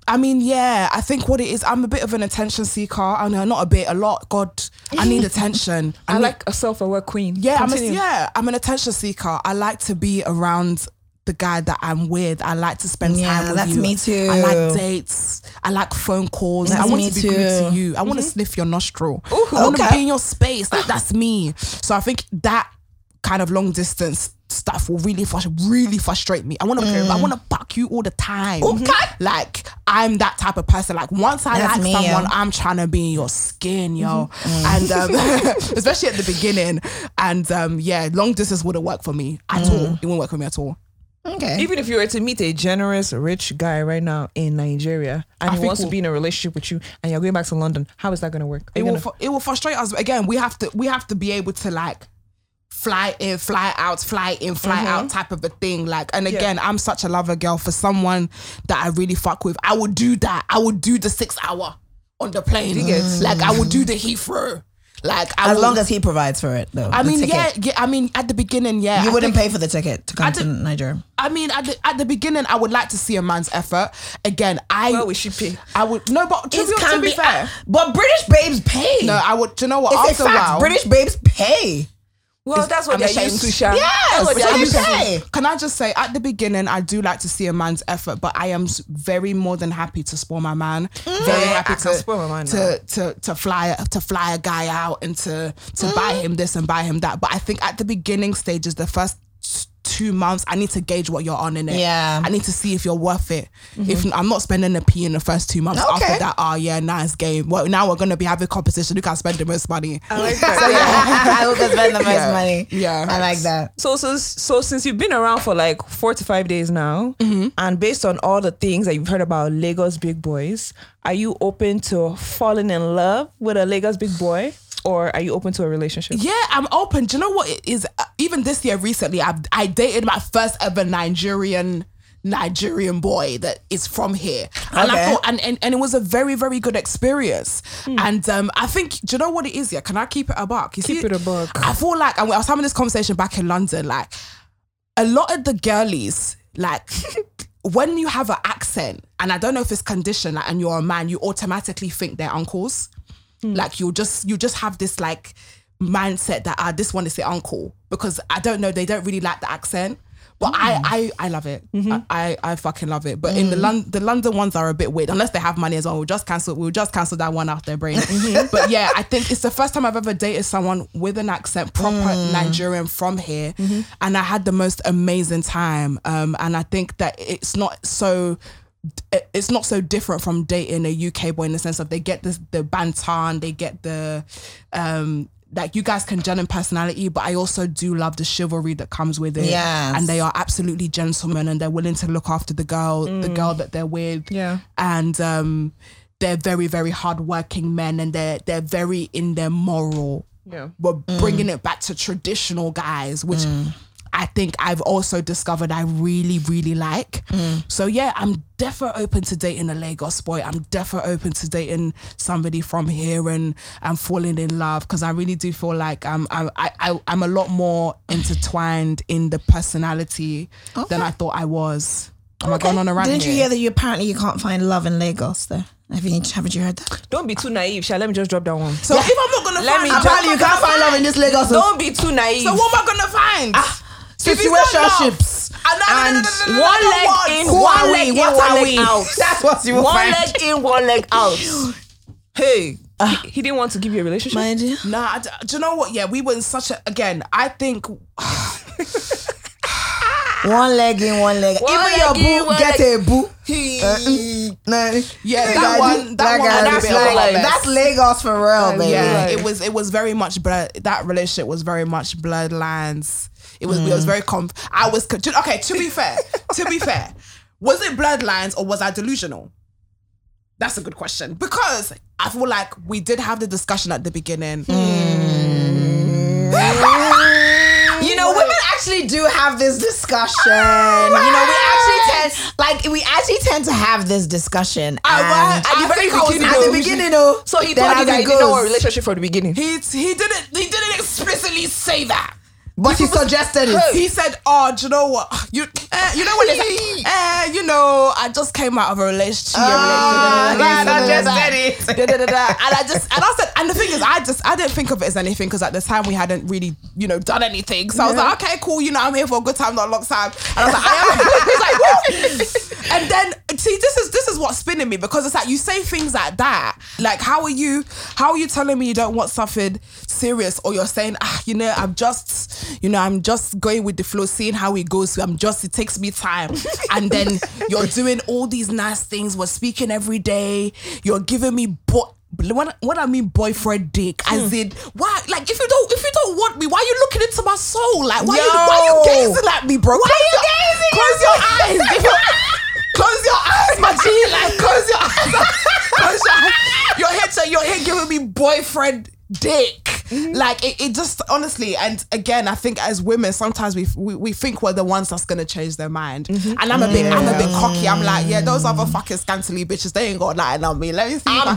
I mean, yeah, I think what it is, I'm a bit of an attention seeker. I know, not a bit, a lot. God, I need attention. I like a self-aware queen. Yeah, I'm an attention seeker. I like to be around the guy that I'm with. I like to spend time with you. Yeah, that's me too. I like dates. I like phone calls. That's I want to be good to you. I want to sniff your nostril. Ooh, I want to be in your space. That's me. So I think that kind of long distance stuff will really frustrate me. I want to fuck you all the time. Like I'm that type of person. Like once I that's like me, someone, I'm trying to be in your skin, yo. And especially at the beginning. And long distance wouldn't work for me at all. It wouldn't work for me at all. Okay. Even if you were to meet a generous, rich guy right now in Nigeria and he wants to be in a relationship with you and you're going back to London, how is that going to work? It will frustrate us. Again, we have to be able to like fly in, fly out out type of a thing. Like, and again, I'm such a lover girl. For someone that I really fuck with, I would do that. I would do the 6 hour on the plane. Like I would do the Heathrow. Like long as he provides for it, though. I mean, at the beginning, you wouldn't pay for the ticket to come to Nigeria. I mean, at the beginning, I would like to see a man's effort. Again, we should pay. I would but to be fair, but British babes pay. No, I would. Do you know what? It's after a fact, British babes pay. Well, that's what they're used to. Yeah, that's what they say. Can I just say, at the beginning, I do like to see a man's effort, but I am very more than happy to spoil my man. Very happy to spoil my man to fly a guy out and to buy him this and buy him that. But I think at the beginning stages, the first 2 months, I need to gauge what you're on in it. Yeah, I need to see if you're worth it. If I'm not spending a p in the first 2 months, after that, nice game. Well, now we're gonna be having competition. Who can spend the most money? I like that. I can spend the most money. Yeah, I like that. So since you've been around for like 4 to 5 days now, and based on all the things that you've heard about Lagos big boys, are you open to falling in love with a Lagos big boy? Or are you open to a relationship? Yeah, I'm open. Do you know what it is? Even this year recently, I dated my first ever Nigerian boy that is from here. And I thought, and it was a very, very good experience. And I think, do you know what it is? Yeah, can I keep it a buck? Keep it a buck. I feel like, I was having this conversation back in London, like, a lot of the girlies, like, when you have an accent, and I don't know if it's conditioned, like, and you're a man, you automatically think they're uncles. Like you just have this like mindset that this one is the uncle, because I don't know, they don't really like the accent. But I love it. Mm-hmm. I fucking love it. But in the London ones are a bit weird. Unless they have money as well. We'll just cancel that one out their brain. Mm-hmm. But yeah, I think it's the first time I've ever dated someone with an accent, proper Nigerian from here. Mm-hmm. And I had the most amazing time. And I think that it's not so different from dating a UK boy in the sense of they get the banter and they get the... like you guys can gel personality, but I also do love the chivalry that comes with it. Yes. And they are absolutely gentlemen and they're willing to look after the girl that they're with. Yeah. And they're very, very hardworking men and they're very in their moral. Yeah. We're bringing it back to traditional guys, which I think I've also discovered I really, really like. So yeah, I'm definitely open to dating a Lagos boy. I'm definitely open to dating somebody from here and falling in love, because I really do feel like I'm a lot more intertwined in the personality than I thought I was. Am I going on a rant? Didn't you hear that you can't find love in Lagos though? Haven't you heard that? Don't be too naive, Sha. Let me just drop that one. So if I'm not going to find love, you can't find love in this Lagos. Don't be too naive. So what am I going to find? Situationships and one leg in, one leg out. That's what you will find. One leg in, one leg out. Hey, he didn't want to give you a relationship. My dear. Nah, do you know what? Yeah, we were in such a. Again, I think. One leg in, one leg. One even leg your boo get leg. A boo. Yeah, that's Lagos for real, baby. Yeah, it was very much blood. That relationship was very much bloodlines. It was very I was okay. To be fair, was it bloodlines or was I delusional? That's a good question, because I feel like we did have the discussion at the beginning. You know, women actually do have this discussion. You know, we actually tend to have this discussion. I think I was at the beginning, though. So he told you that he didn't know a relationship from the beginning. He didn't explicitly say that. But he suggested it. He said, "Oh, do you know what? You know when they say, you know, I just came out of a relationship. And I said, and the thing is, I didn't think of it as anything, because at the time we hadn't really, you know, done anything. So I was like, okay, cool. You know, I'm here for a good time, not a long time. And I was like, I am. He's like, woo. And then see, this is what's spinning me, because it's like you say things like that. Like, how are you telling me you don't want something serious, or you're saying, you know, I'm just going with the flow, seeing how it goes. It takes me time. And then you're doing all these nice things. We're speaking every day. You're giving me what I mean boyfriend dick. I said, why? Like, if you don't want me, why are you looking into my soul? Like, why are you gazing at me, bro? Why are you gazing? Close your eyes. Close your eyes, my G. Like, close your eyes. Close your eyes. Your head giving me boyfriend dick. Mm-hmm. Like it just honestly, and again, I think as women sometimes we think we're the ones that's gonna change their mind. Mm-hmm. And I'm a bit cocky. I'm like, yeah, those other fucking scantily bitches, they ain't got nothing on me. Let me see. I'm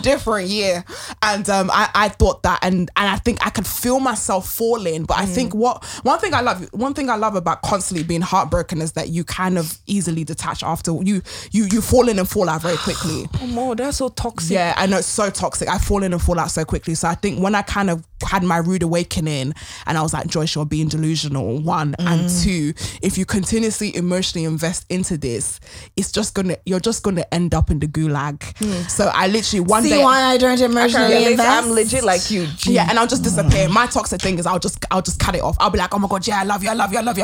different. Yeah. And I thought that, and I think I could feel myself falling. But I think one thing I love about constantly being heartbroken is that you kind of easily detach after you fall in and fall out very quickly. Oh no, that's so toxic. Yeah, I know, it's so toxic. I fall in and fall out so quickly. So I think when I kind of had my rude awakening and I was like, Joyce, you're being delusional, one, and two, if you continuously emotionally invest into this, you're just gonna end up in the gulag. So I literally see why I don't emotionally invest. I'm legit like you, G. Yeah, and I'll just disappear. My toxic thing is I'll just cut it off. I'll be like, oh my god, yeah, I love you, I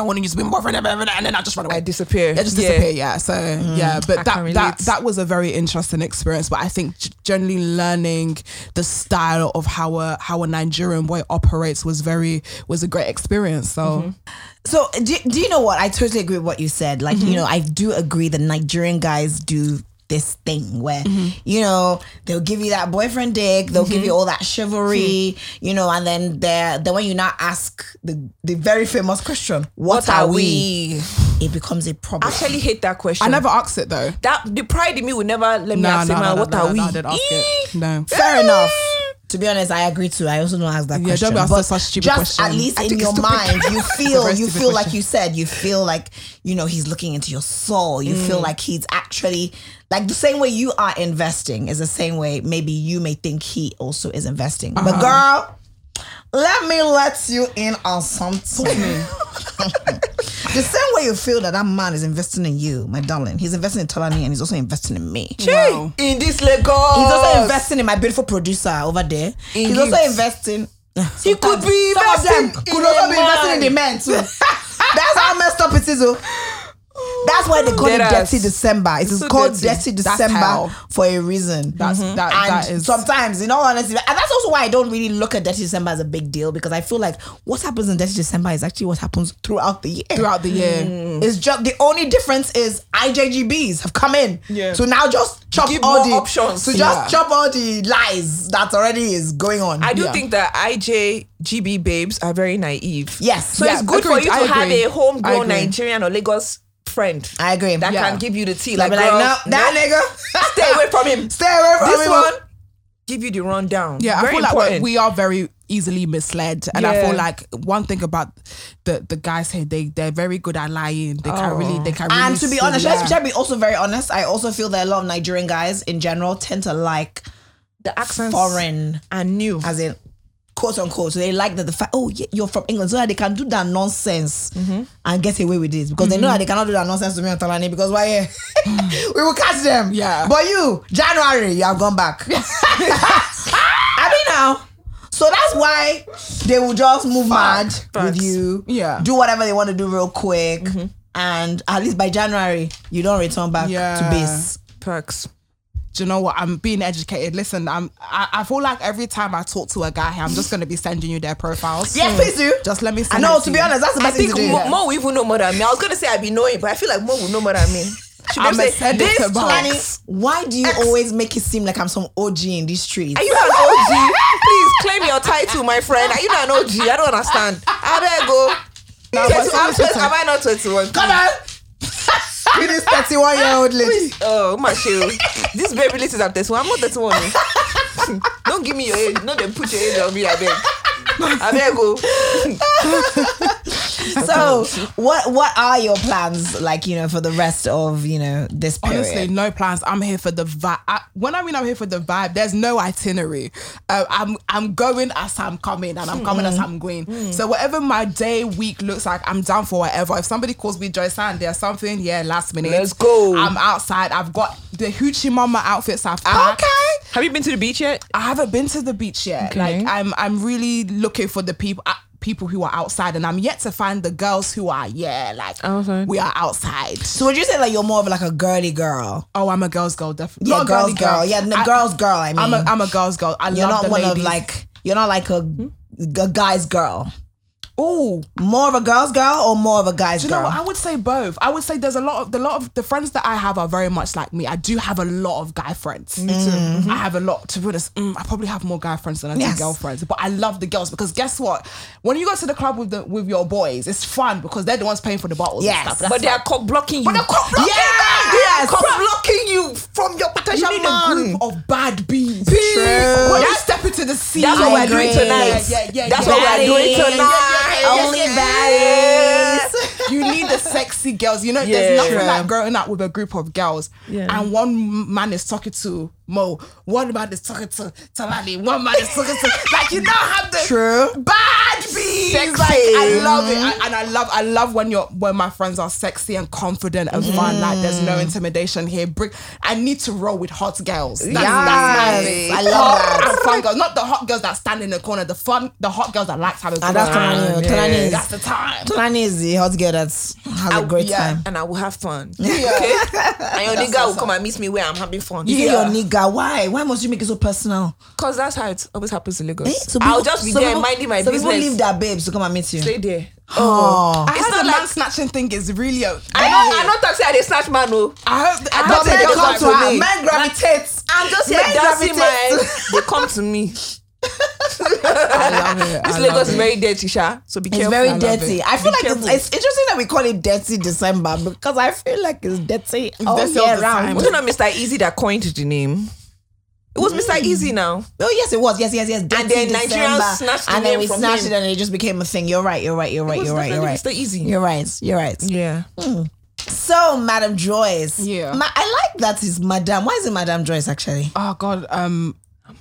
want you to be more friend, and then I'll just run away. I just disappear. So yeah, but that was a very interesting experience. But I think generally learning the style of how a Nigerian boy operates was a great experience. So so do you know what, I totally agree with what you said. Like, you know, I do agree that Nigerian guys do this thing where you know, they'll give you that boyfriend dick, they'll give you all that chivalry, you know, and then the when you now ask the very famous question, what are we? It becomes a problem. I actually hate that question. I never asked it though. That the pride in me would never let me ask it. What are we? I didn't ask it. No, fair enough. To be honest, I agree too. I also don't ask that question. Don't ask such stupid questions. At least in your mind, you feel like you said, you feel like, you know, he's looking into your soul. You feel like he's actually, like the same way you are investing is the same way maybe you may think he also is investing. Uh-huh. But girl, let me let you in on something. The same way you feel that that man is investing in you, my darling, he's investing in Talani and he's also investing in me. Wow. In this Lagos. He's also investing in my beautiful producer over there. He's also investing. He could be investing. Could also be investing in the men too. That's how messed up it is. That's why they call it Detty December. It is so called Detty December for a reason. That's that is sometimes, you know, honestly. And that's also why I don't really look at Detty December as a big deal, because I feel like what happens in Detty December is actually what happens throughout the year. Throughout the year. Mm. It's just the only difference is IJGBs have come in. Yeah. So now just chop all the options. So just chop all the lies that already is going on. I do think that IJGB babes are very naive. Yes. So it's good for you to have a homegrown Nigerian or Lagos friend. I agree. That can give you the tea. Like, girl, no, that nigga. Stay away from him. Stay away from this him. This one, give you the rundown. Yeah, very I feel important. Like we are very easily misled. And I feel like one thing about the guys here, they're very good at lying. They can really And to be honest, let's be also very honest. I also feel that a lot of Nigerian guys in general tend to like the accents foreign and new. As in quote unquote, so they like that the fact, oh yeah, you're from England, so that they can do that nonsense and get away with it, because they know that they cannot do that nonsense to me on Talani, because why we will catch them. Yeah, but you January you have gone back. I mean now, so that's why they will just move mad with you. Yeah, do whatever they want to do real quick, and at least by January you don't return back to base. Perks. Do you know what? I'm being educated. Listen, I feel like every time I talk to a guy, I'm just going to be sending you their profiles. Yes, please do. Just let me send it to you. I know, to be honest, that's the best thing to do. Mo will know more than me. I was going to say I be knowing, but I feel like Mo will know more than me. I'm a senator, box. Why do you always make it seem like I'm some OG in these streets? Are you not an OG? Please, claim your title, my friend. Are you not an OG? I don't understand. How do I go? No, am I not 21? Come on! With this 31-year-old lady. Oh, my shield. This baby list is at this one. I'm not 31. Don't give me your age. Not then put your age on me, I beg. I beg, go. So, what are your plans, like, you know, for the rest of, you know, this period? Honestly, no plans. I'm here for the vibe. When I mean I'm here for the vibe, there's no itinerary. I'm going as I'm coming, and I'm coming as I'm going. So whatever my day, week looks like, I'm down for whatever. If somebody calls me Joyce and there's something, last minute. Let's go. I'm outside. I've got the Hoochie Mama outfits I've packed. Okay. Have you been to the beach yet? I haven't been to the beach yet. Okay. Like, I'm really looking for the people. People who are outside, and I'm yet to find the girls who are we are outside. So would you say like you're more of like a girly girl? Oh, I'm a girl's girl, definitely. Yeah, girl's girl. Yeah, girl's girl. I mean, I'm a girl's girl. I love the ladies. You're not one of like, you're not like a guy's girl. Oh, more of a girl's girl or more of a guy's girl? Do you know what? I would say both. I would say there's a lot of the friends that I have are very much like me. I do have a lot of guy friends. Me too. Mm-hmm. I have a lot. To be honest, I probably have more guy friends than I do girlfriends. But I love the girls, because guess what? When you go to the club with your boys, it's fun because they're the ones paying for the bottles and stuff. But they are cock blocking you. But they're cock blocking you. Yes. Cock blocking you from your potential man. A group of bad bees. When you step into the sea. That's what we're doing tonight. That's what we're doing tonight. Only baddies. You need the sexy girls. You know, there's nothing like growing up with a group of girls and one man is talking to Mo, one man is talking to Talani, one man is talking to like, you don't have the bad bees. Sexy. Like, I love it, and I love when my friends are sexy and confident and fun. Like, there's no intimidation here. I need to roll with hot girls. That's nice. I love that. And fun girls, not the hot girls that stand in the corner. The hot girls that like to have a good time. Talani, that's the time. Talani is the hot girl that has a great time, and I will have fun. Okay? And your nigga will come and meet me where I'm having fun. You your nigga, why must you make it so personal? Because that's how it always happens in Lagos. So I'll just be there minding my business. So people leave their babes to come and meet you. Stay there. Oh, I heard the man snatching thing is really a... I'm not talking about they snatch man. I hope they come to me. Men gravitate. I'm just here dancing they come to me. I love it. This Lagos is very dirty, Sha. So be careful. It's very dirty. I feel like it's interesting that we call it Detty December, because I feel like it's dirty all year round. Wasn't it Mr. Eazi that coined the name? It was Mr. Eazi now. Oh yes, it was. Yes. Dirty and then Nigerians snatched the name from him. And then we snatched it, and it just became a thing. You're right. Mr. Eazi. You're right. Yeah. So, Madame Joyce. Yeah. I like that is Madame. Why is it Madame Joyce actually? Oh God.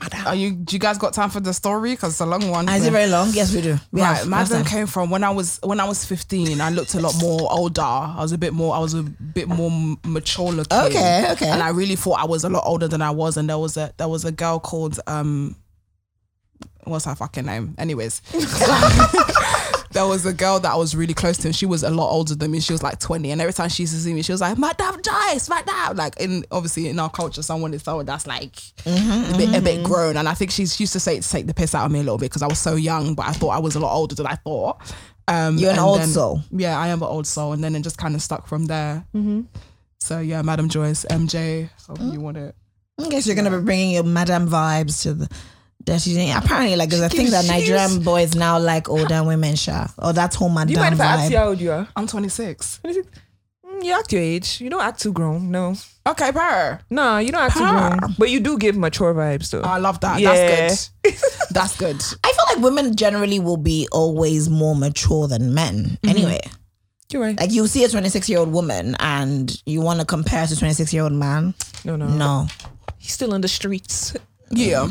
Madam. Do you guys got time for the story? Because it's a long one. Is it very long? Yes, we do. We right, Madam came from when I was 15. I looked a lot more older. I was a bit more mature looking. Okay. And I really thought I was a lot older than I was. And there was a girl called what's her fucking name? Anyways. There was a girl that I was really close to, and she was a lot older than me. She was like 20, and every time she used to see me, she was like, "Madame Joyce, Madame." Like, obviously in our culture, someone that's like a bit grown, and I think she used to say to take the piss out of me a little bit because I was so young, but I thought I was a lot older than I thought. You're an old soul. Yeah, I am an old soul, and then it just kind of stuck from there. Mm-hmm. So yeah, Madame Joyce, MJ. Hope you want it. I guess you're gonna be bringing your Madame vibes to the. Apparently, like, there's a thing that Nigerian boys now like older women, sure. Or that's whole Madame vibe. You might have asked how old you are. I'm 26. You act your age. You don't act too grown, no. Okay, power. No, you don't act too grown. But you do give mature vibes, though. I love that. Yeah. That's good. That's good. I feel like women generally will be always more mature than men. Mm-hmm. Anyway. You're right. Like, you see a 26-year-old woman and you want to compare to a 26-year-old man. No. He's still on the streets. Yeah.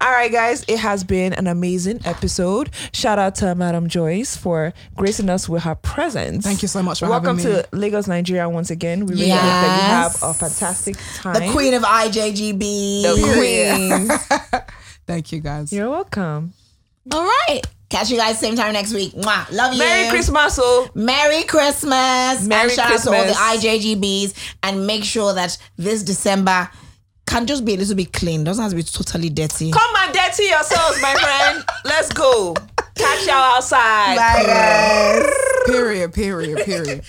All right, guys, it has been an amazing episode. Shout out to Madame Joyce for gracing us with her presence. Thank you so much for having me. Welcome to Lagos, Nigeria once again. We really hope that you have a fantastic time. The queen of IJGB. The queen. Thank you, guys. You're welcome. All right. Catch you guys same time next week. Mwah. Love you. Merry Christmas. Oh. Merry Christmas. Merry Christmas. And shout out to all the IJGBs. And make sure that this December... can just be a little bit clean. Doesn't have to be totally dirty. Come and dirty yourselves, my friend. Let's go. Catch y'all outside. Bye, guys. Period.